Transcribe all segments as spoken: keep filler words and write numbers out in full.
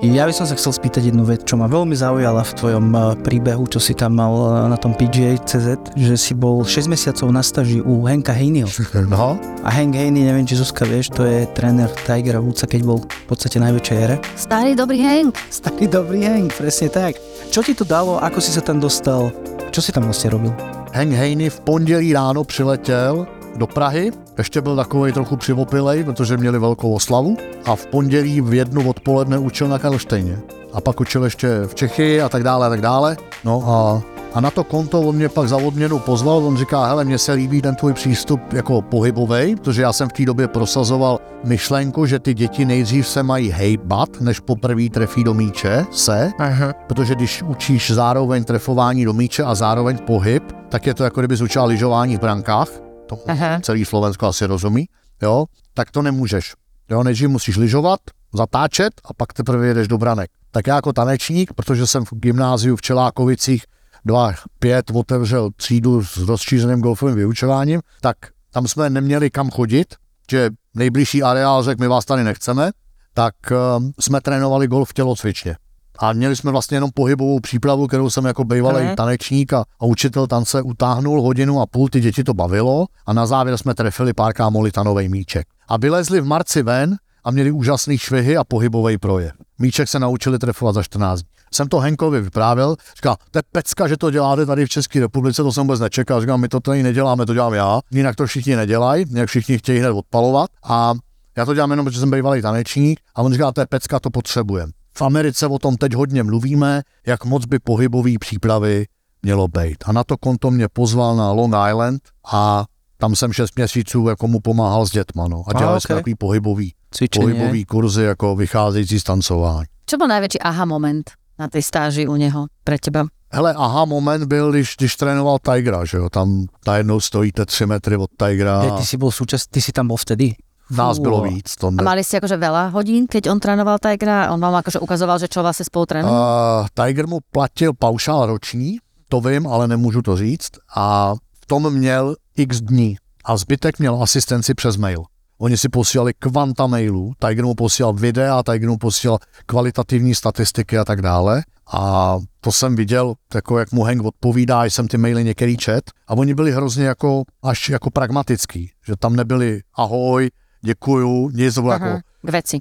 Ja by som sa chcel spýtať jednu vec, čo ma veľmi zaujala v tvojom príbehu, čo si tam mal na tom pé gé á bodka cé zet, že si bol šesť mesiacov na staži u Hanka Haneyho. No. A Hank Haney, neviem, či Zuzka vieš, to je tréner Tigera Woodsa, keď bol v podstate najväčšej ére. Starý dobrý Hank. Starý dobrý Hank, presne tak. Čo ti to dalo, ako si sa tam dostal, čo si tam vlastne robil? Hank Haney v pondělí ráno přiletěl do Prahy, ještě byl takovej trochu přivopilej, protože měli velkou oslavu a v pondělí v jednu odpoledne učil na Karlštejně a pak učil ještě v Čechy a tak dále a tak dále. No a, a na to konto on mě pak za odměnu pozval, on říká, hele, mně se líbí ten tvůj přístup jako pohybovej, protože já jsem v té době prosazoval myšlenku, že ty děti nejdřív se mají hejbat, než poprvé trefí do míče se, aha, protože když učíš zároveň trefování do míče a zároveň pohyb, tak je to jako kdyby zúčal lyžování v brankách. To celý Slovensko asi rozumí, jo, tak to nemůžeš. Jo, než musíš lyžovat, zatáčet a pak teprve jedeš do branek. Tak já jako tanečník, protože jsem v gymnáziu v Čelákovicích dva pět otevřel třídu s rozšířeným golfovým vyučováním, tak tam jsme neměli kam chodit, že nejbližší areál řekl, my vás tady nechceme, tak um, jsme trénovali golf tělocvičně. A měli jsme vlastně jenom pohybovou přípravu, kterou jsem jako bývalý okay. tanečník a, a učitel tance utáhnul hodinu a půl, ty děti to bavilo a na závěr jsme trefili pár molitanovej míček. A vylezli v marci ven a měli úžasný švihy a pohybovej projev. Míček se naučili trefovat za čtrnáct dní. Jsem to Henkovi vyprávěl, říkal, to je pecka, že to děláte tady v České republice, to jsem vůbec nečekal, říkal, my to tady neděláme, to dělám já, jinak to všichni nedělají, jak všichni chtějí hned odpalovat a já to dělám jenom, protože jsem bývalý tanečník a on říkal, to je pecka, to potřebujeme. V Americe o tom teď hodně mluvíme, jak moc by pohybový přípravy mělo být. A na to konto mě pozval na Long Island a tam jsem šest měsíců jako mu pomáhal s dětma. No. A dělali okay. jsme takový pohybový, pohybový kurzy jako vycházející z tancování. Co byl největší aha moment na té stáži u něho pro teba? Hele, aha moment byl, když, když trénoval Tigera, že jo, tam najednou stojíte tři metry od Tigera. Ty, ty jsi byl součas, ty jsi tam byl vtedy? Nás Fú. Bylo víc. To ne... A mali ste akože veľa hodín, keď on trénoval Tigera? On vám akože ukazoval, že čo vlastne spolu trénujú? Uh, Tiger mu platil paušál roční, to vím, ale nemůžu to říct. A v tom měl x dní. A zbytek měl asistenci přes mail. Oni si posílali kvanta mailů, Tiger mu posílal videa, Tiger mu posílal kvalitativní statistiky a tak dále. A to jsem viděl, jako jak mu Hank odpovídá, jsem ty maily některý čet. A oni byli hrozně jako, až jako pragmatický, že tam nebyli ahoj, děkuju, nic to bylo jako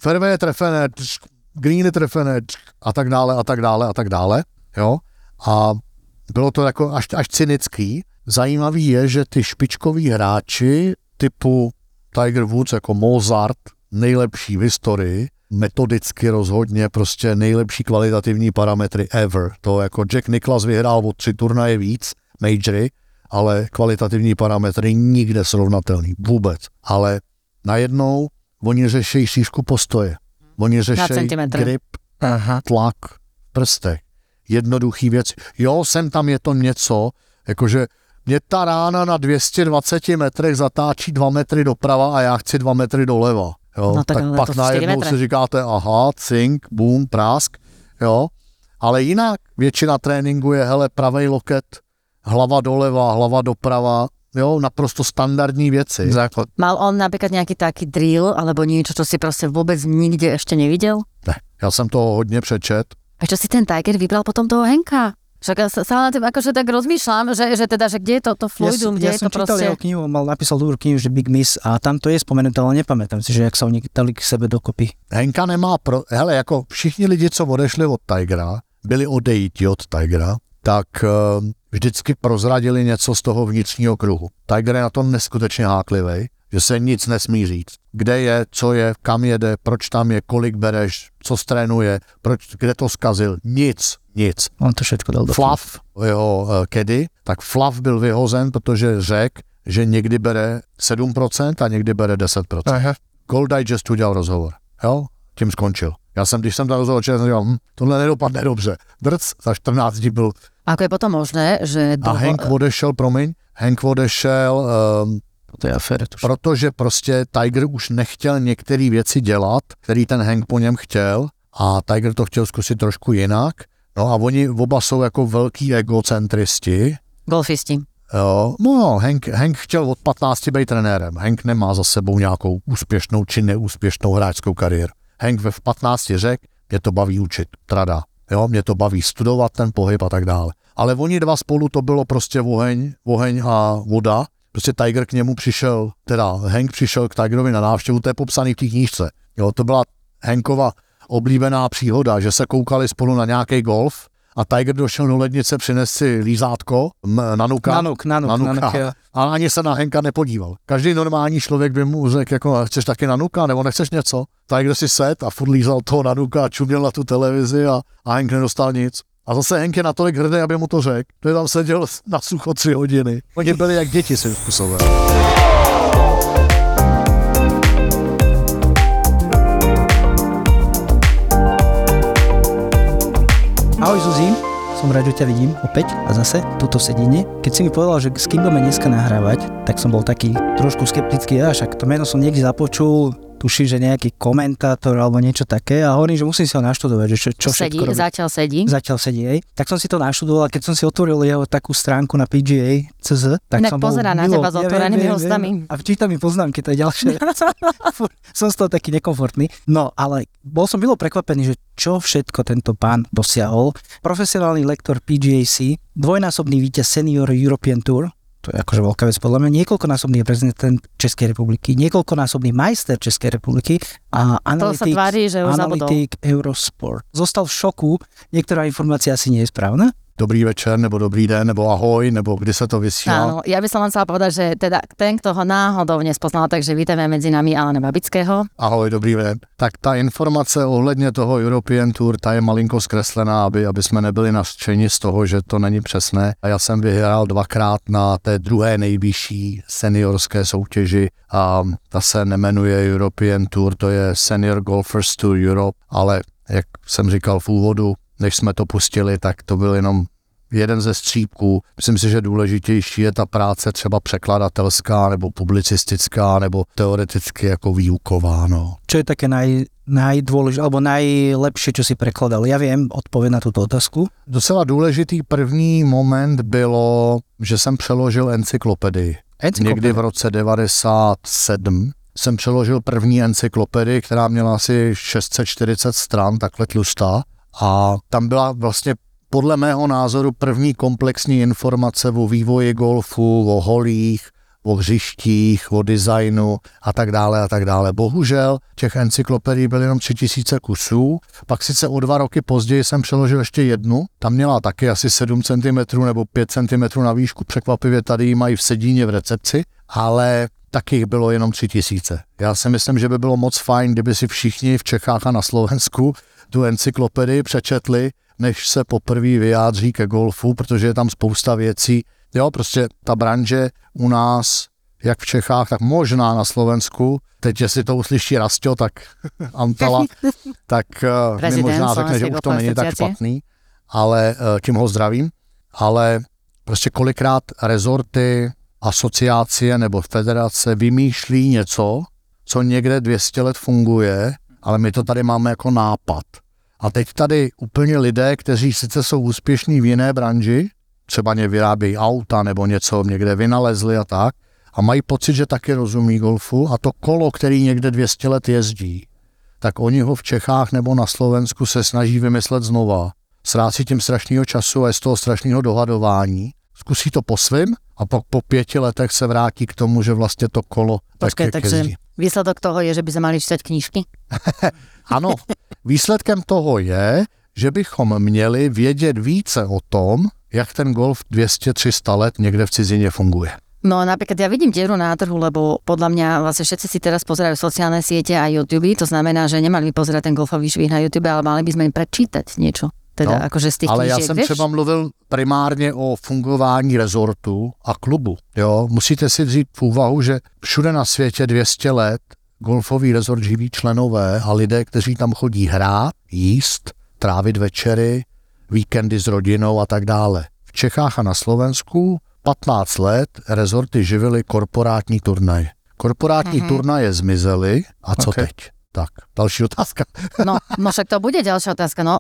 fairway je trefené, green je trefené a tak dále a tak dále a tak dále, jo. A bylo to jako až, až cynický. Zajímavý je, že ty špičkoví hráči typu Tiger Woods jako Mozart, nejlepší v historii, metodicky rozhodně, prostě nejlepší kvalitativní parametry ever. To jako Jack Nicklaus vyhrál o tři turnaje víc, majory, ale kvalitativní parametry nikde srovnatelný, vůbec. Ale najednou oni řeší šířku postoje, oni řeší grip, aha, tlak, prstech, jednoduchý věc. Jo, sem tam je to něco, jakože mě ta rána na dvě stě dvacet metrech zatáčí dva metry doprava a já chci dva metry doleva. Jo, no, tak tak pak najednou si říkáte, aha, cink, boom, prásk, jo. Ale jinak většina tréninku je, hele, pravej loket, hlava doleva, hlava doprava, jo, naprosto standardní věci. Základ. Mal on například nějaký taký drill, alebo niečo, čo si prostě vůbec nikde ještě neviděl? Ne, já jsem toho hodně přečet. A čo si ten Tiger vybral potom toho Henka? Však ja sa na tým akože tak rozmýšľam, že, že teda, že kde je to, to fluidum, ja, kde ja je to proste... Ja som čítal jeho knihu, mal napísal dobrú knihu, že Big Miss a tam to je spomenuté, ale nepamätám si, že jak sa oni dali k sebe dokopy. Henka nemá, pro, hele, jako všichni lidi, co odešli od Tigera, byli odejítí od Tigera, tak vždycky prozradili něco z toho vnitřního kruhu. Tiger je na to neskutečně háklivej, že se nic nesmí říct. Kde je, co je, kam jede, proč tam je, kolik bereš, co strénuje, proč, kde to zkazil, nic, nic. On to všetko dal do Fluff, jeho uh, kedy, tak Fluff byl vyhozen, protože řekl, že někdy bere sedm procent a někdy bere deset procent. Aha. Gold Digest udělal rozhovor, jo, tím skončil. Já jsem, když jsem tam rozhovor, jsem říkal, hm, tohle nedopadne dobře. Drc, za čtrnáct dní byl... A ako je potom možné, že... Dlho... A Hank odešel, promiň, Hank odešel, um, to je afér, to protože prostě Tiger už nechtěl některé věci dělat, který ten Hank po něm chtěl a Tiger to chtěl zkusit trošku jinak. No a oni oba jsou jako velký egocentristi. Golfisti. Jo, no Hank, Hank chtěl od patnácti být trenérem. Hank nemá za sebou nějakou úspěšnou či neúspěšnou hráčskou kariéru. Hank ve patnácti řekl, Mě to baví učit, trada. Jo, mě to baví studovat ten pohyb a tak dále. Ale oni dva spolu to bylo prostě oheň, oheň a voda. Prostě Tiger k němu přišel, teda Hank přišel k Tigerovi na návštěvu, to je popsaný v té knížce. Jo, to byla Hankova oblíbená příhoda, že se koukali spolu na nějaký golf a Tiger došel do lednice, přines si lízátko na nuka. Na nuk, na nuk, na nuka. Na nuk, ale ani se na Hanka nepodíval. Každý normální člověk by mu řekl, jako, chceš taky na nuka, nebo nechceš něco? Tiger si set a furt lízal toho na nuka, čuměl na tu televizi a, a Hank nedostal nic. A zase Henk je natolik hrdý, aby mu to řekl, že tam seděl na sucho tři hodiny. Oni byli jak děti svým způsobem. Ahoj Zuzi, som rád, že ťa vidím opäť a zase tuto sedine. Keď si mi povedal, že s kým budeme dneska nahrávať, tak som bol taký trošku skeptický, a však to meno som niekde započul. Tuším, že nejaký komentátor alebo niečo také a hovorím, že musím si ho naštudovať, že čo, čo sedí, všetko robí. Zatiaľ sedí. Zatiaľ sedí, hej. Tak som si to naštudoval, keď som si otvoril jeho takú stránku na P G A dot C Z, tak inak som bol... Pozerá na milo, teba s otvorenými hostami. A včíta mi poznámky, to je ďalšie. Som z toho taký nekomfortný. No, ale bol som milo prekvapený, že čo všetko tento pán dosiahol. Profesionálny lektor P G A C, dvojnásobný víťaz Senior European Tour, to je akože veľká vec podľa mňa, niekoľkonásobný prezident Českej republiky, niekoľkonásobný majster Českej republiky a analytik, tvári, analytik Eurosport. Zostal v šoku, niektorá informácia asi nie je správna. Dobrý večer, nebo dobrý den, nebo ahoj, nebo kde sa to vysiela. Áno, ja by som len chcela povedať, že teda ten, kto ho náhodou nespoznal, takže vítame medzi nami Alana Babického. Ahoj, dobrý den. Tak tá informace ohledne toho European Tour, tá je malinko zkreslená, aby, aby sme nebyli nařčeni z toho, že to není přesné. A ja som vyhrál dvakrát na té druhé nejvyšší seniorské soutěži a ta se nemenuje European Tour, to je Senior Golfers Tour Europe, ale jak jsem říkal v úvodu, než jsme to pustili, tak to byl jenom jeden ze střípků. Myslím si, že důležitější je ta práce třeba překladatelská nebo publicistická nebo teoreticky jako výuková. No. Čo je také naj, najdôležitejšie alebo najlepšie, čo si prekladal? Ja viem odpoveď na túto otázku. Docela důležitý první moment bylo, že jsem přeložil encyklopedii. Encyklopedii. Někdy v roce devadesát sedm. Jsem přeložil první encyklopedii, která měla asi šest set čtyřicet stran, takhle tlustá. A tam byla vlastně podle mého názoru první komplexní informace o vývoji golfu, o holích, o hřištích, o designu a tak dále a tak dále. Bohužel těch encyklopedií byly jenom tři tisíce kusů, pak sice o dva roky později jsem přeložil ještě jednu, tam měla taky asi sedm centimetrů nebo pět centimetrů na výšku, překvapivě tady ji mají v Sedíně v recepci, ale... Takých bylo jenom tři tisíce. Já si myslím, že by bylo moc fajn, kdyby si všichni v Čechách a na Slovensku tu encyklopedii přečetli, než se poprvé vyjádří ke golfu, protože je tam spousta věcí. Jo, prostě ta branže u nás, jak v Čechách, tak možná na Slovensku, teď jestli to uslyší Rastio, tak Antala, tak uh, mi možná řekne, že už to není tak špatný, ale uh, tím ho zdravím, ale prostě kolikrát rezorty, asociácie nebo federace vymýšlí něco, co někde dvě stě let funguje, ale my to tady máme jako nápad. A teď tady úplně lidé, kteří sice jsou úspěšní v jiné branži, třeba nevyrábějí auta nebo něco někde vynalezli a tak, a mají pocit, že taky rozumí golfu a to kolo, který někde dvě stě let jezdí, tak oni ho v Čechách nebo na Slovensku se snaží vymyslet znova. Ztrácí tím strašného času a je z toho strašného dohadování. Zkusí to po svým a po, po pěti letech se vrátí k tomu, že vlastně to kolo Počkej, tak takže výsledok toho je, že by sme mali čítať knížky? Ano, výsledkem toho je, že bychom měli vědět více o tom, jak ten golf dvě stě tři sta let někde v cizině funguje. No napríklad ja vidím dieru na trhu, lebo podľa mňa vlastne všetci si teraz pozerajú sociálne siete a YouTube, to znamená, že nemali by pozerať ten golfový švih na YouTube, ale mali by sme im prečítať niečo. Teda no, akože z tých ale knížiek, ja som vieš? Třeba mluvil primárně o fungování rezortu a klubu. Jo? Musíte si vzít v úvahu, že všude na světě dvě stě let golfový rezort živí členové a lidé, kteří tam chodí hrát, jíst, trávit večery, víkendy s rodinou a tak dále. V Čechách a na Slovensku patnáct let rezorty živily korporátní turnaje. Korporátní mm-hmm. turnaje zmizely a co okay. teď? Tak, další otázka. No, no však to bude ďalšia otázka, no.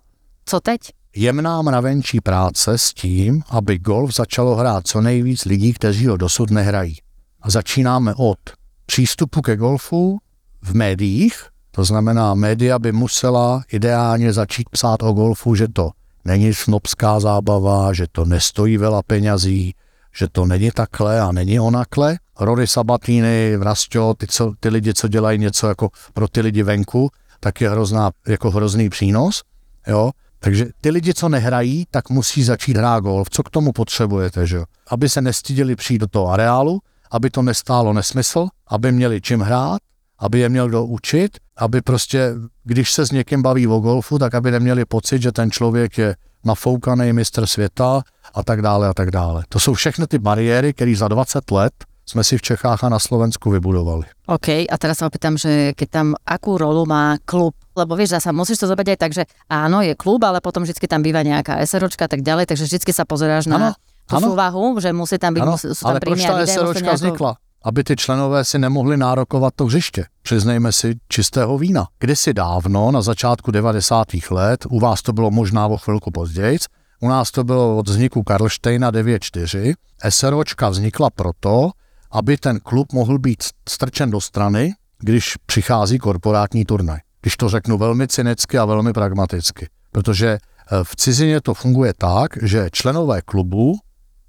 Co teď? Jemná mravenčí práce s tím, aby golf začalo hrát co nejvíc lidí, kteří ho dosud nehrají. A začínáme od přístupu ke golfu v médiích, To znamená, média by musela ideálně začít psát o golfu, že to není snobská zábava, že to nestojí veľa peňazí, že to není takhle a není onakle. Rory Sabatini, Vrasto, ty, co, ty lidi, co dělají něco jako pro ty lidi venku, tak je hrozná, jako hrozný přínos. Jo? Takže ty lidi, co nehrají, tak musí začít hrát golf. Co k tomu potřebujete, že? Aby se nestydili přijít do toho areálu, aby to nestálo nesmysl, aby měli čím hrát, aby je měl kdo učit, aby prostě, když se s někým baví o golfu, tak aby neměli pocit, že ten člověk je nafoukaný mistr světa a tak dále a tak dále. To jsou všechny ty bariéry, které za dvadsať let sme si v Čechách a na Slovensku vybudovali. OK, a teraz sa opýtam, že keď tam akú rolu má klub? Lebo vieš, zasa musíš to zobrať aj tak, že áno, je klub, ale potom vždycky tam býva nejaká SROčka a tak ďalej, takže vždycky sa pozeráš na ano, tú ano. Súvahu, že musí tam byť, ano, musí, sú tam príjmy a videa. Ale proč tá SROčka vznikla? Aby ty členové si nemohli nárokovať to hřiště. Přiznejme si čistého vína. Kdysi dávno, na začátku devadesátých let, u vás to bylo možná o chvilku později, u nás to bylo od vzniku Karlštejna deväť štyri, SROčka vznikla proto, aby ten klub mohl být strčen do strany, když přichází korporátní turnaj. Když to řeknu velmi cynicky a velmi pragmaticky. Protože v cizině to funguje tak, že členové klubu,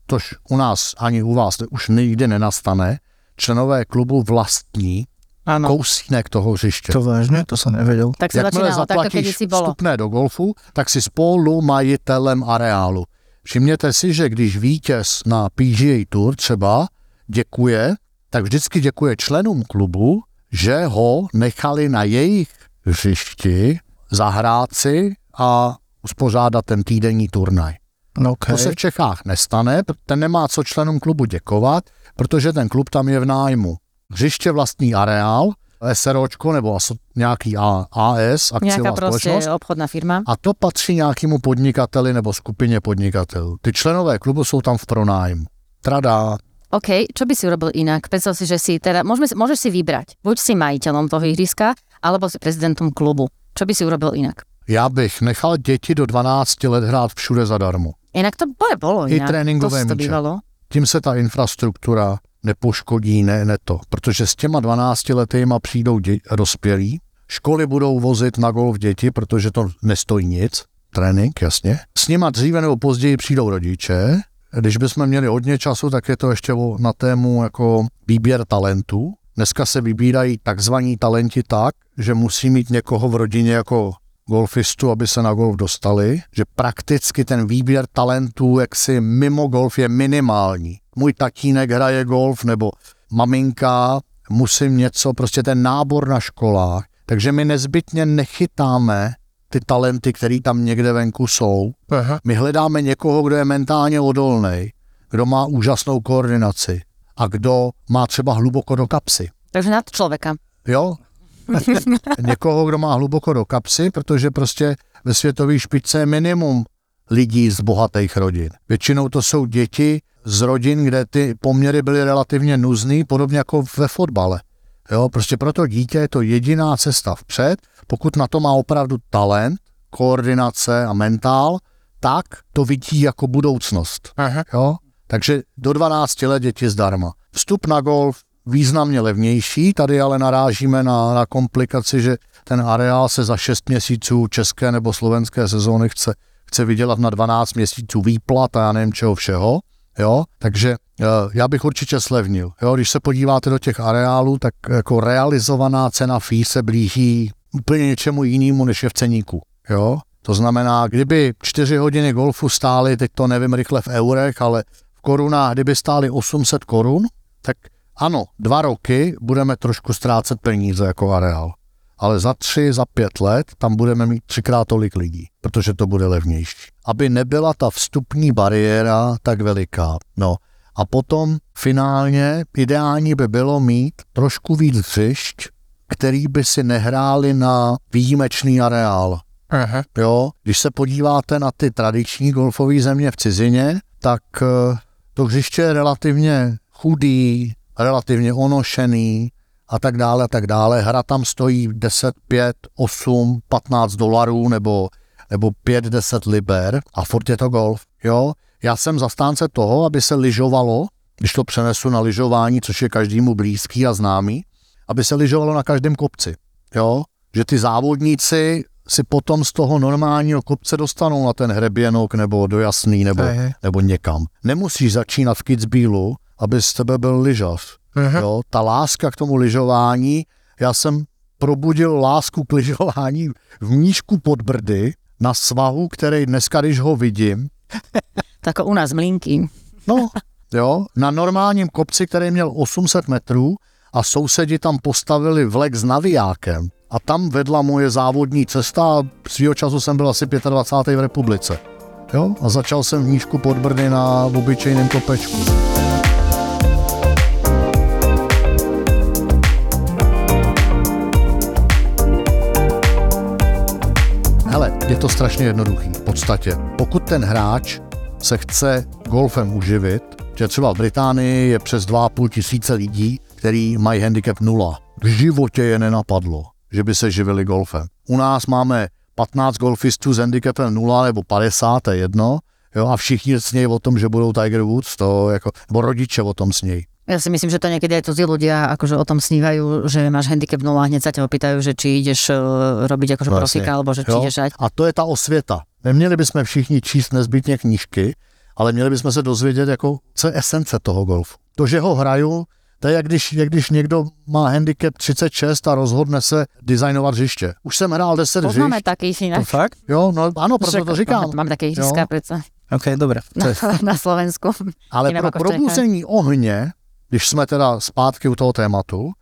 tož u nás ani u vás už nikdy nenastane, členové klubu vlastní ano. kousínek toho hřiště. To vážně? To jsem nevěděl. Tak se začínalo, zaplatíš tak to kdysi bylo. Vstupné do golfu, tak si spolu majitelem areálu. Všimněte si, že když vítěz na pé gé á Tour třeba děkuje, tak vždycky děkuje členům klubu, že ho nechali na jejich hřišti zahrát si a uspořádat ten týdenní turnaj. Okay. To se v Čechách nestane, ten nemá co členům klubu děkovat, protože ten klub tam je v nájmu. Hřiště vlastní areál, SROčko nebo aso, nějaký á es, akciová společnost. Obchodná firma. A to patří nějakému podnikateli nebo skupině podnikatelů. Ty členové klubu jsou tam v pronájmu. Tradá. OK, čo by si urobil inak? Predstav si, že si teda, môžeme, môžeš si vybrať, buď si majiteľom toho ihriska, alebo si prezidentom klubu. Čo by si urobil inak? Ja bych nechal deti do dvanácti let hrát všude zadarmo. Inak to bolo inak. I tréninkové míče. Tím se ta infrastruktura nepoškodí, ne, ne to. Protože s těma dvanáctiletýma přijdou dě- dospělí, školy budou vozit na golf děti, protože to nestojí nic, trénink, jasně. S nima dříve nebo později přijdou rodiče. Když bychom měli hodně času, tak je to ještě na tému jako výběr talentů. Dneska se vybírají takzvaní talenti tak, že musí mít někoho v rodině jako golfistu, aby se na golf dostali, že prakticky ten výběr talentů jaksi mimo golf je minimální. Můj tatínek hraje golf nebo maminka, musím něco, prostě ten nábor na školách. Takže my nezbytně nechytáme ty talenty, které tam někde venku jsou. Aha. My hledáme někoho, kdo je mentálně odolný, kdo má úžasnou koordinaci a kdo má třeba hluboko do kapsy. Takže nad člověka. Jo, někoho, kdo má hluboko do kapsy, protože prostě ve světové špičce je minimum lidí z bohatých rodin. Většinou to jsou děti z rodin, kde ty poměry byly relativně nuzný, podobně jako ve fotbale. Jo, prostě pro to dítě je to jediná cesta vpřed. Pokud na to má opravdu talent, koordinace a mentál, tak to vidí jako budoucnost. Jo? Takže do dvanácti let děti zdarma. Vstup na golf významně levnější, tady ale narážíme na, na komplikaci, že ten areál se za šest měsíců české nebo slovenské sezóny chce, chce vydělat na dvanáct měsíců výplat a já nevím čeho všeho. Jo? Takže já bych určitě slevnil. Jo? Když se podíváte do těch areálů, tak jako realizovaná cena fee se blíží úplně něčemu jinému, než je v ceníku. Jo? To znamená, kdyby čtyři hodiny golfu stály, teď to nevím rychle v eurech, ale v korunách, kdyby stály osm set korun, tak ano, dva roky budeme trošku ztrácet peníze jako areál. Ale za tři, za pět let tam budeme mít třikrát tolik lidí, protože to bude levnější. Aby nebyla ta vstupní bariéra tak veliká. No. A potom finálně ideální by bylo mít trošku víc hřišť, který by si nehráli na výjimečný areál. Aha. Jo, když se podíváte na ty tradiční golfové země v cizině, tak to hřiště je relativně chudý, relativně onošený a tak dále, a tak dále. Hra tam stojí deset, pět, osm, patnáct dolarů nebo, nebo pět, deset liber a furt je to golf. Jo, já jsem zastánce toho, aby se lyžovalo, když to přenesu na lyžování, což je každému blízký a známý, aby se lyžovalo na každém kopci, jo, že ty závodníci si potom z toho normálního kopce dostanou na ten hřeběnok nebo do Jasný nebo, nebo někam. Nemusíš začínat v Kitzbühelu, aby z tebe byl lyžař. Jo, ta láska k tomu lyžování, já jsem probudil lásku k lyžování v Mníšku pod Brdy na svahu, který dneska, když ho vidím. Tak u nás Mlínky. No, jo, na normálním kopci, který měl osm set metrů a sousedi tam postavili vlek s navijákem. A tam vedla moje závodní cesta a svýho času jsem byl asi dvacátý pátý v republice. Jo? A začal jsem v Mníšku pod Brdy na obyčejném kopečku. Hele, je to strašně jednoduchý v podstatě. Pokud ten hráč se chce golfem uživit, že třeba v Británii je přes dva a půl tisíce lidí, který mají handicap nula. V životě je nenapadlo, že by se živili golfem. U nás máme patnáct golfistů s handicapem nula nebo padesát, jedno, jo, a všichni snějí o tom, že budou Tiger Woods, to jako, nebo rodiče o tom snějí. Ja si myslím, že to niekedy aj cudzí ľudia akože o tom snívajú, že máš handicap nula a hneď sa ťa opýtajú, že či ideš robiť akože prosika, alebo že či jo? Ideš ať. A to je tá osvieta. Neměli bychom všichni číst nezbytně knížky, ale měli bychom se dozvědět, jako, co je esence toho golfu. To, že ho hraju, to je, jak když, jak když někdo má handicap třicet šest a rozhodne se designovat hřiště. Už jsem hrál deset hřišť. Poznáme takých inak. To fakt? Jo, no ano, proto to říkám. Mám také hřišťka, predsa. Ok, dobré. Na, na Slovensku. Ale pro probuzení ohně, když jsme teda zpátky u toho tématu,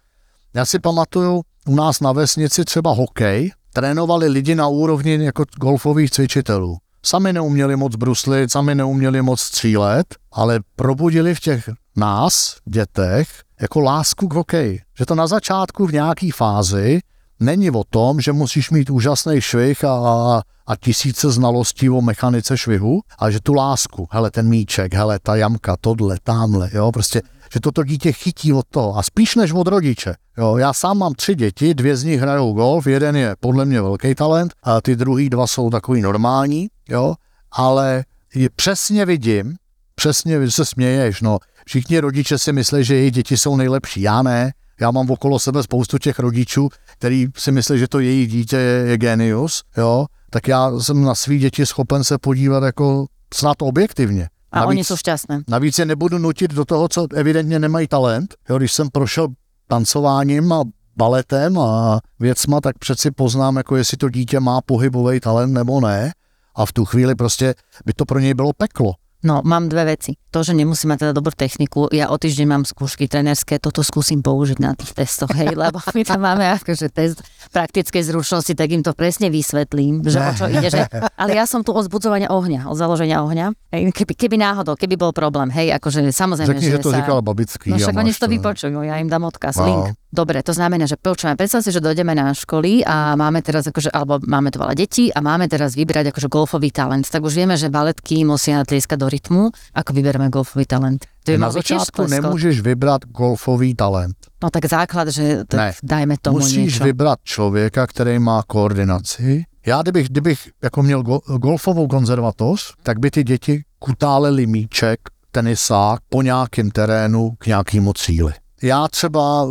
já si pamatuju, u nás na vesnici třeba hokej, trénovali lidi na úrovni jako golfových cvičitelů. Sami neuměli moc bruslit, sami neuměli moc střílet, ale probudili v těch nás, dětech, jako lásku k hokeji. Že to na začátku v nějaký fázi není o tom, že musíš mít úžasný švih a, a, a tisíce znalostí o mechanice švihu, ale že tu lásku, hele ten míček, hele ta jamka, tohle, támhle, jo, prostě, že toto dítě chytí od toho a spíš než od rodiče. Jo, já sám mám tři děti, dvě z nich hrajou golf, jeden je podle mě velký talent a ty druhý dva jsou takový normální, jo, ale je, přesně vidím, přesně vy se směješ, no, všichni rodiče si myslí, že jejich děti jsou nejlepší, já ne. Já mám okolo sebe spoustu těch rodičů, který si myslí, že to jejich dítě je, je génius, jo, tak já jsem na svý děti schopen se podívat jako snad objektivně. A navíc, oni jsou šťastné. Navíc je nebudu nutit do toho, co evidentně nemají talent. Jo, když jsem prošel tancováním a baletem a věcma, tak přeci poznám, jako jestli to dítě má pohybový talent nebo ne. A v tu chvíli prostě by to pro něj bylo peklo. No, mám dve veci. To, že nemusím mať teda dobrú techniku, ja o týždeň mám skúšky trenérske, toto skúsim použiť na tých testoch, hej, lebo my tam máme akože test praktickej zručnosti, tak im to presne vysvetlím, že o čo ide, že... Ale ja som tu o zbudzovanie ohňa, o založenia ohňa, hej, keby, keby náhodou, keby bol problém, hej, akože samozrejme, Řekni, že, že to sa... Říkala Babický. No však oni to vypočujú, ja im dám odkaz, wow. Link. Dobre, to znamená, že počúvame, predstav si, že dojdeme na školy a máme teraz akože, alebo máme tu veľa detí a máme teraz vybrať akože golfový talent. Tak už vieme, že baletky musia tlieskať do rytmu, ako vybereme golfový talent. To na začiatku nemôžeš vybrať golfový talent. No tak základ, že to, dajme tomu Musíš niečo. Musíš vybrať človeka, ktorý má koordinaci. Já, kdybych, kdybych jako měl go, golfovou konzervatoř, tak by ty děti kutáleli míček, tenisák po nějakém terénu k nějakému cíli. Já třeba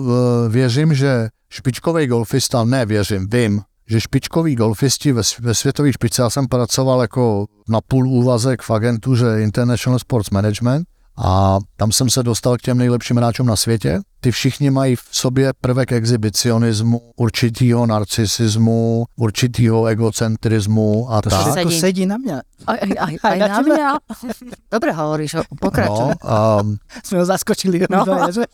věřím, že špičkový golfista, ne věřím, vím, že špičkoví golfisti ve, ve světové špičce, já jsem pracoval jako na půl úvazek v agentuře International Sports Management a tam jsem se dostal k těm nejlepším hráčům na světě. Ty všichni mají v sobě prvek exhibicionismu, určitýho narcisismu, určitýho egocentrizmu a to tak. Sedí. To sedí na mňa. Aj, aj, aj, aj na mňa. Dobre hovoríš, pokračujem. No, um, Sme ho zaskočili. No. Že...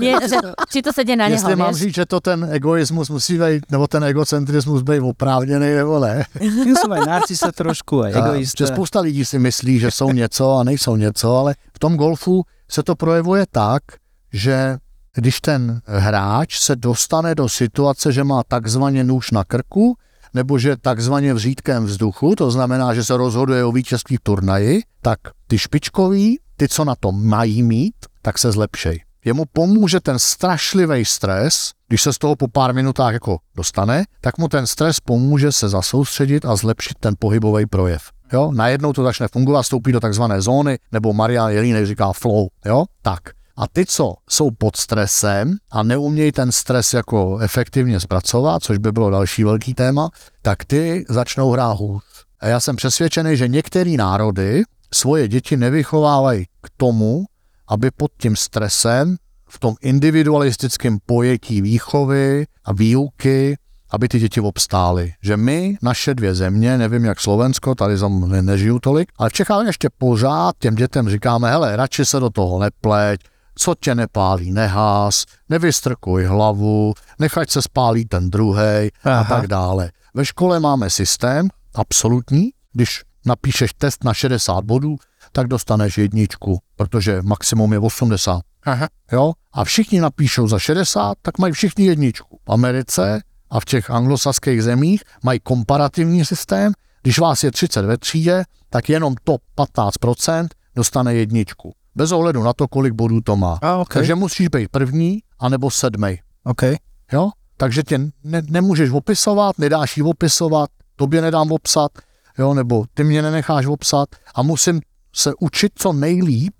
Nie, že, či to sedí na neho, vieš? Jestli mám říct, že to ten egoizmus musí být, nebo ten egocentrizmus být oprávněný, nebo ne? Tým som aj narcisa trošku, aj egoista. Spousta lidí si myslí, že jsou něco a nejsou něco, ale v tom golfu se to projevuje tak, že když ten hráč se dostane do situace, že má takzvaně nůž na krku, nebo že takzvaně vřítkem vzduchu, to znamená, že se rozhoduje o vítězství v turnaji, tak ty špičkoví, ty, co na to mají mít, tak se zlepšej. Jemu pomůže ten strašlivý stres, když se z toho po pár minutách jako dostane, tak mu ten stres pomůže se zasoustředit a zlepšit ten pohybový projev. Jo? Najednou to začne fungovat, vstoupí do takzvané zóny, nebo Marian Jelínek říká flow. Jo? Tak. A ty, co jsou pod stresem a neumějí ten stres jako efektivně zpracovat, což by bylo další velký téma, tak ty začnou hrát hůř. A já jsem přesvědčený, že některé národy svoje děti nevychovávají k tomu, aby pod tím stresem v tom individualistickém pojetí výchovy a výuky, aby ty děti obstály. Že my, naše dvě země, nevím jak Slovensko, tady ne, nežiju tolik, ale v Čechách ještě pořád těm dětem říkáme, hele, radši se do toho nepleť, co tě nepálí, nehás, nevystrkuj hlavu, nechať se spálí ten druhej a tak dále. Ve škole máme systém absolutní, když napíšeš test na šedesát bodů, tak dostaneš jedničku, protože maximum je osmdesát. Aha. Jo? A všichni napíšou za šedesát, tak mají všichni jedničku. V Americe a v těch anglosaských zemích mají komparativní systém, když vás je třicet ve třídě, tak jenom top patnáct procent dostane jedničku. Bez ohledu na to, kolik bodů to má. A, okay. Takže musíš být první, anebo sedmej. Okay. Jo? Takže tě ne, nemůžeš opisovat, nedáš jí opisovat, tobě nedám opsat, jo? Nebo ty mě nenecháš opsat a musím se učit co nejlíp,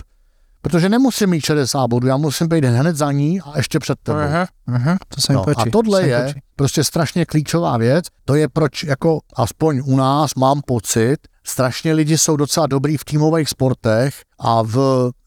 protože nemusím mít šedesát bodů, já musím být hned za ní a ještě před tebou. Aha, aha, to se mi no, a tohle to je prostě strašně klíčová věc, to je proč jako aspoň u nás mám pocit, strašně lidi jsou docela dobrý v týmových sportech a v,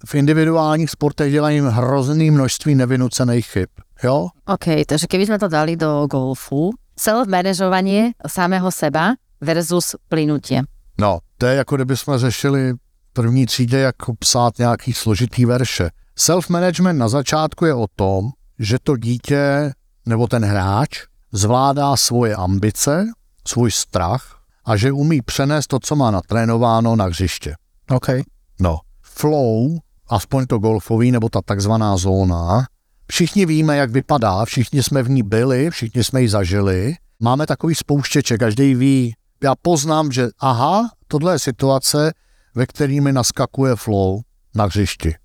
v individuálních sportech dělají hrozný množství nevynucených chyb, jo? OK, takže keby sme to dali do golfu, self-manažovanie samého seba versus plynutie. No, to je jako kdyby jsme řešili první třídě, jak psát nějaký složitý verše. Self-management na začátku je o tom, že to dítě nebo ten hráč zvládá svoje ambice, svůj strach a že umí přenést to, co má natrénováno na hřiště. Okay. No, flow, aspoň to golfový nebo ta takzvaná zóna, všichni víme, jak vypadá, všichni jsme v ní byli, všichni jsme ji zažili, máme takový spouštěče, každý ví, já poznám, že aha, tohle je situace, ve kterými naskakuje flow na hřišti.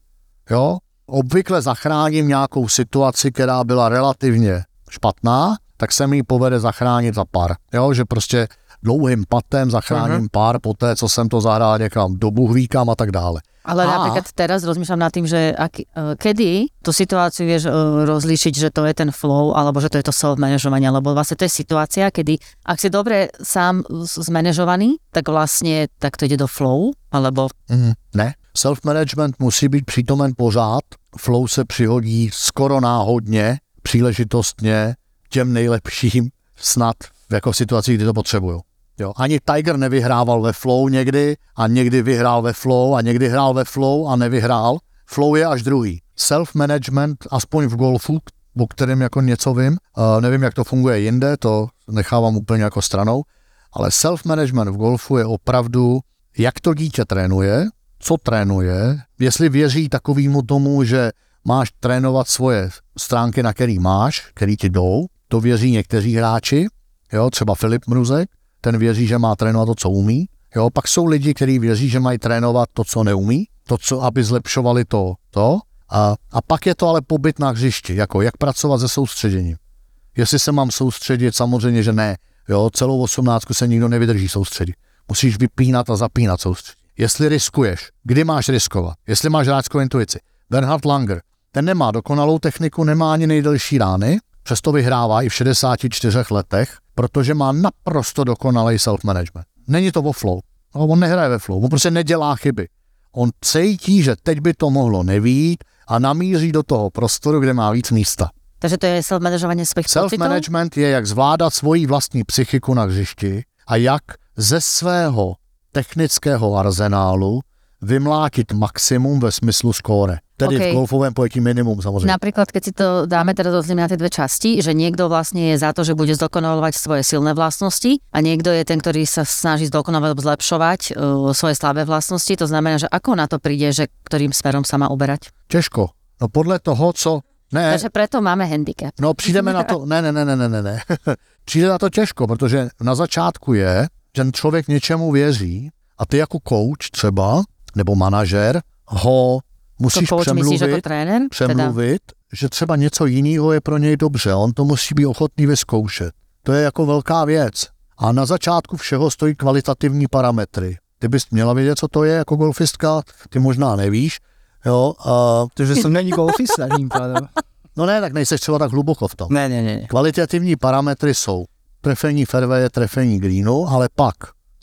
Jo? Obvykle zachráním nějakou situaci, která byla relativně špatná, tak se mi ji povede zachránit za par. Jo? Že prostě dlouhým patem zachráním uh-huh. pár po té, co jsem to zahrál někam do buhví kam a tak dále. Ale a... napríklad teraz rozmýšľam nad tým, že ak, kedy tú situáciu vieš rozlíšiť, že to je ten flow, alebo že to je to self-manažovanie, lebo vlastne to je situácia, kedy ak si dobre sám zmanéžovaný, tak vlastne tak to ide do flow, alebo... Mm, ne, self-management musí byť prítomen pořád, flow se přihodí skoro náhodně, příležitostně těm nejlepším snad jako v situacích, kdy to potřebují. Jo, ani Tiger nevyhrával ve flow někdy a někdy vyhrál ve flow a někdy hrál ve flow a nevyhrál. Flow je až druhý. Self-management, aspoň v golfu, o kterém jako něco vím, uh, nevím, jak to funguje jinde, to nechávám úplně jako stranou, ale self-management v golfu je opravdu, jak to dítě trénuje, co trénuje, jestli věří takovýmu tomu, že máš trénovat svoje stránky, na který máš, který ti jdou, to věří někteří hráči, jo, třeba Filip Mruzek, ten věří, že má trénovat to, co umí. Jo, pak jsou lidi, kteří věří, že mají trénovat to, co neumí, to, co, aby zlepšovali to. to. A, a pak je to ale pobyt na hřišti, jako jak pracovat se soustředěním. Jestli se mám soustředit, samozřejmě, že ne. Jo, celou osmnáctku se nikdo nevydrží soustředit. Musíš vypínat a zapínat soustředit. Jestli riskuješ, kdy máš riskovat, jestli máš hráčskou intuici. Bernhard Langer, ten nemá dokonalou techniku, nemá ani nejdelší rány, přesto vyhrává i v šedesáti čtyřech letech, protože má naprosto dokonalý self-management. Není to o flow. No, on nehraje ve flow, on prostě nedělá chyby. On cítí, že teď by to mohlo nevít a namíří do toho prostoru, kde má víc místa. Takže to je self-manažovanie svojich pocitov? Self-management je, jak zvládat svoji vlastní psychiku na hřišti a jak ze svého technického arzenálu vymlátit maximum ve smyslu skóre. Tedy okay. V golfovom pojetí minimum, samozrejme. Napríklad, keď si to dáme teraz rozdielme na tie dve časti, že niekto vlastne je za to, že bude zdokonalovať svoje silné vlastnosti a niekto je ten, ktorý sa snaží zdokonalovať, zlepšovať uh, svoje slabé vlastnosti. To znamená, že ako na to príde, že ktorým smerom sa má uberať? Ťažko. No podľa toho, co... Ne. Takže preto máme handicap. No prídeme na to... Ne, ne, ne, ne, ne, ne. Přijde na to ťažko, pretože na začátku je, že človek niečemu vieří a ty ako coach třeba, nebo manažer, ho... Musíš přemluvit, myslíš, tréner, přemluvit teda... že třeba něco jiného je pro něj dobře. On to musí být ochotný vyzkoušet. To je jako velká věc. A na začátku všeho stojí kvalitativní parametry. Ty bys měla vědět, co to je jako golfistka, ty možná nevíš. Jo, a... Takže jsem není golfista tím pádem. No ne, tak nejseš třeba tak hluboko v tom. Ne, ne, ne. Kvalitativní parametry jsou trefení fairwaye, trefení greenu, ale pak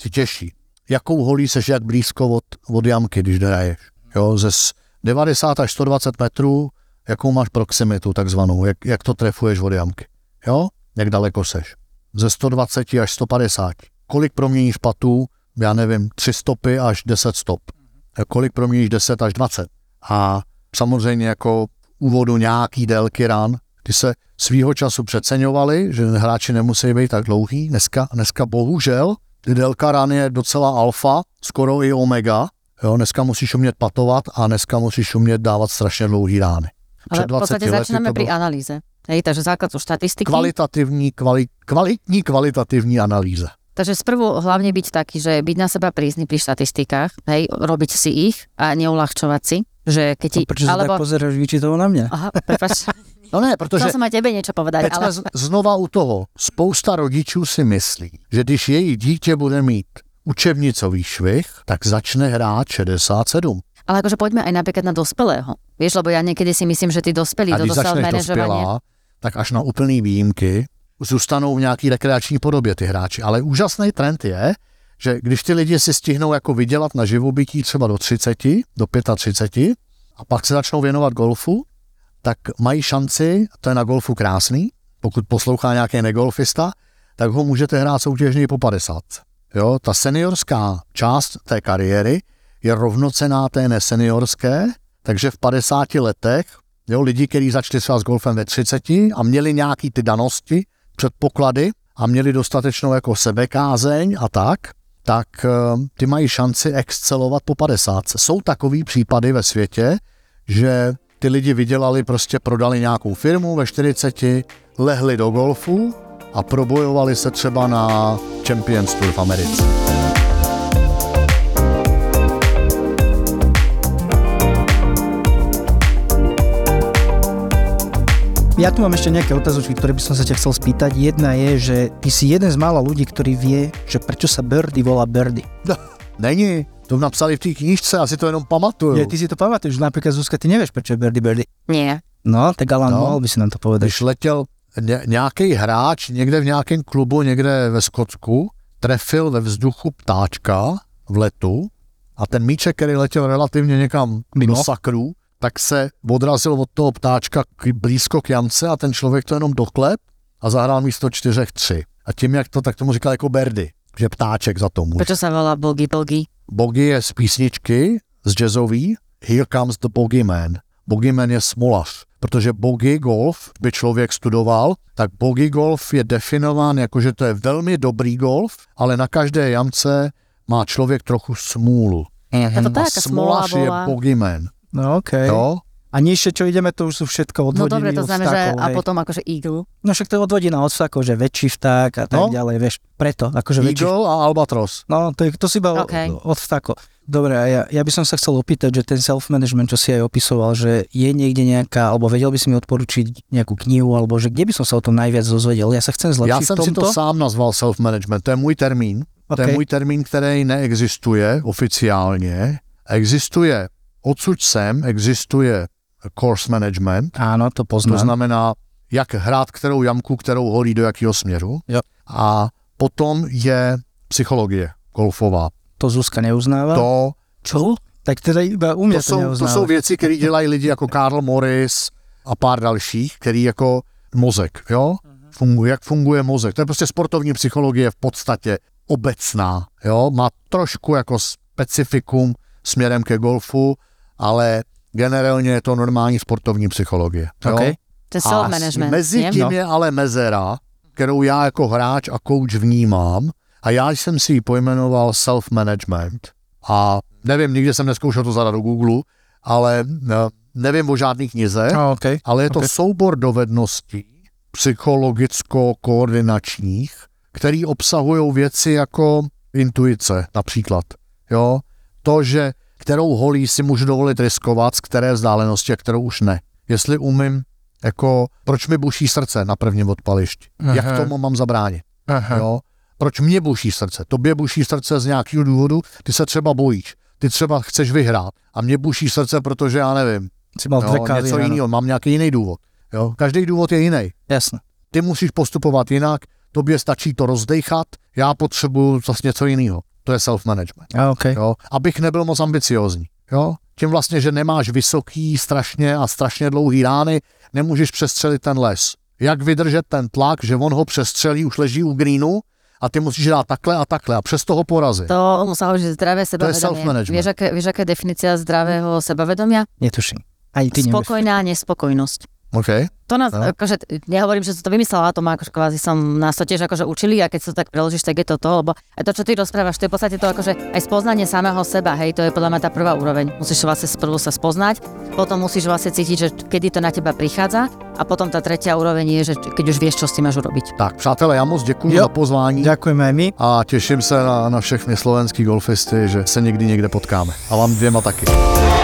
si těší, jakou holí seš jak blízko od, od jamky, když hraješ. Jo, ze devadesát až sto dvacet metrů, jakou máš proximitu takzvanou, jak, jak to trefuješ od jamky. Jo, jak daleko seš. Ze sto dvacet až sto padesát. Kolik proměníš patů, já nevím, tři stopy až deset stop. Kolik proměníš deset až dvacet. A samozřejmě jako úvodu nějaký délky rán, ty se svýho času přeceňovali, že hráči nemusí být tak dlouhý. Dneska, dneska bohužel, ty délka rán je docela alfa, skoro i omega. Jo, dneska musíš umět patovat a dneska musíš umět dávat strašně dlouhý rány. Ale v podstate začíname pri analýze. Hej, takže základ sú štatistiky. Kvalitativní, kvali, kvalitní, kvalitatívní analýza. Takže sprvu hlavne byť taký, že byť na seba prísny pri štatistikách, hej, robiť si ich a neulahčovať si, že keď ti... Prečo sa alebo... tak pozeraš vyčitovo na mňa? Aha, prepáč. No ne, pretože... Chcel som aj tebe niečo povedať, ale... Znova u toho, spousta rodičů si myslí, že když její dítě bude mít učebnicový švih, tak začne hrát šedesát sedm. Ale akože poďme aj napríklad na dospelého. Vieš, lebo ja niekedy si myslím, že tí dospelí do self-manažovania. Tak až na úplný výjimky zůstanou v nejaký rekreační podobě ty hráči. Ale úžasný trend je, že když ty lidi si stihnou jako vydělat na živobytí třeba do třiceti, do třiceti pěti a pak se začnou věnovat golfu, tak mají šanci, to je na golfu krásný, pokud poslouchá nějaký negolfista, tak ho můžete hrát soutěžně po padesáti. Jo, ta seniorská část té kariéry je rovnocenná té neseniorské, takže v padesáti letech, jo, lidi, kteří začali s golfem ve třiceti a měli nějaký ty danosti, předpoklady a měli dostatečnou jako sebekázeň a tak, tak ty mají šanci excelovat po padesáti. Jsou takový případy ve světě, že ty lidi vydělali, prostě prodali nějakou firmu ve čtyřiceti, lehli do golfu a probojovali se třeba na Champions Tour v Americe. Ja tu mám ešte nejaké otázočky, ktoré by som sa ťa chcel spýtať. Jedna je, že ty si jeden z mála ľudí, ktorý vie, že prečo sa birdie volá birdie. No, není. To napsali v tej knižce, asi to jenom pamatujú. Ja, ty si to pamatuješ, napríklad Zuzka, ty nevieš, prečo je birdie birdie. Nie. No, tak Alan, no, mohol by si nám to povedať. Když letel ne- nejaký hráč niekde v nejakém klubu, niekde ve Skotsku, trefil ve vzduchu ptáčka v letu a ten míček, ktorý letel relatívne niekam mimo do sakrů, tak se odrazil od toho ptáčka k, blízko k jamce a ten člověk to jenom doklep a zahrál místo čtyřech tři. A tím, jak to, tak tomu říkal jako birdie, že ptáček za to může. Proč se volá Bogey Bogey? Bogey je z písničky, z jazzový, Here Comes the Bogeyman. Bogeyman je smolař, protože bogey golf by člověk studoval, tak bogey golf je definován jako, že to je velmi dobrý golf, ale na každé jamce má člověk trochu smůlu. Mm-hmm. A, to a smolař je bogeyman. No okej. Okay. No. A nižšie, čo ideme, to už sú všetko odvodiny od vtákov. No dobre, to znamená, že hej. A potom akože eagle. No však to je odvodina od vtákov, že väčší vták a tak no. ďalej, vieš. Preto, akože väčší. Eagle a albatros. No, to, je, to si iba okay. od, od vtákov. Dobre, a ja, ja by som sa chcel opýtať, že ten self-management, čo si aj opisoval, že je niekde nejaká, alebo vedel by si mi odporučiť nejakú knihu, alebo že kde by som sa o tom najviac dozvedel. Ja sa chcem zlepšiť v tomto. Ja som si to sám nazval self-management, to je môj termín. Okay. To je môj termín, ktorý neexistuje oficiálne. Existuje Odsud sem existuje course management. Áno, to poznám. To znamená, jak hrát kterou jamku, kterou holí, do jakého směru. Jo. A potom je psychologie golfová. To Zuzka neuznává? To. Čo? Tak teda iba u mě to, to neuznává. To jsou věci, které dělají lidi jako Karl Morris a pár dalších, který jako mozek, jo? Funguje, jak funguje mozek. To je prostě sportovní psychologie v podstatě obecná, jo? Má trošku jako specifikum směrem ke golfu, ale generálně je to normální sportovní psychologie. Okay. A mezi tím je ale mezera, kterou já jako hráč a coach vnímám a já jsem si ji pojmenoval self-management. A nevím, nikdy jsem neskoušel to zadat do Google, ale nevím o žádných knize, a, okay. ale je to okay. soubor dovedností psychologicko-koordinačních, který obsahují věci jako intuice například. Jo? To, že kterou holí si můžu dovolit riskovat, z které vzdálenosti a kterou už ne. Jestli umím, jako, proč mi buší srdce na prvním odpališti? Aha. Jak tomu mám zabránit? Jo? Proč mě buší srdce? Tobě buší srdce z nějakého důvodu, ty se třeba bojíš. ty třeba chceš vyhrát a mě buší srdce, protože já nevím, jo, něco jiného, mám nějaký jiný důvod. Jo? Každý důvod je jiný. Jasně. Ty musíš postupovat jinak, tobě stačí to rozdejchat, já potřebuju zase něco jiného. To je self-management. A, okay. Jo? Abych nebyl moc ambiciózní. Jo? Tím vlastně, že nemáš vysoký strašně a strašně dlouhý rány, nemůžeš přestřelit ten les. Jak vydržet ten tlak, že on ho přestřelí, už leží u greenu a ty musíš dát takhle a takhle a přesto ho porazí. To muselo byť zdravé sebavedomie. Vieš, aká, vieš, aká je definícia zdravého sebavedomia? Netuším. Ani ty nevieš. Spokojná nespokojnosť. Okay. To nás, no. akože, nehovorím, že som to vymyslela, to ma akože kvázi som nás to tiež akože učili a keď sa to tak preložíš, tak je to to, lebo aj to, čo ty rozprávaš, to je v podstate to akože aj spoznanie samého seba, hej, to je podľa mňa tá prvá úroveň. Musíš vlastne sprvu sa spoznať, potom musíš vlastne cítiť, že kedy to na teba prichádza a potom tá tretia úroveň je, že keď už vieš, čo s tým máš urobiť. Tak, přátelé, ja moc ďakujem za pozvání. Ďakujeme aj my. A teším sa na, na všechny slovenský golfisty, že sa niekdy niekde potkáme. A vám dvěma taky.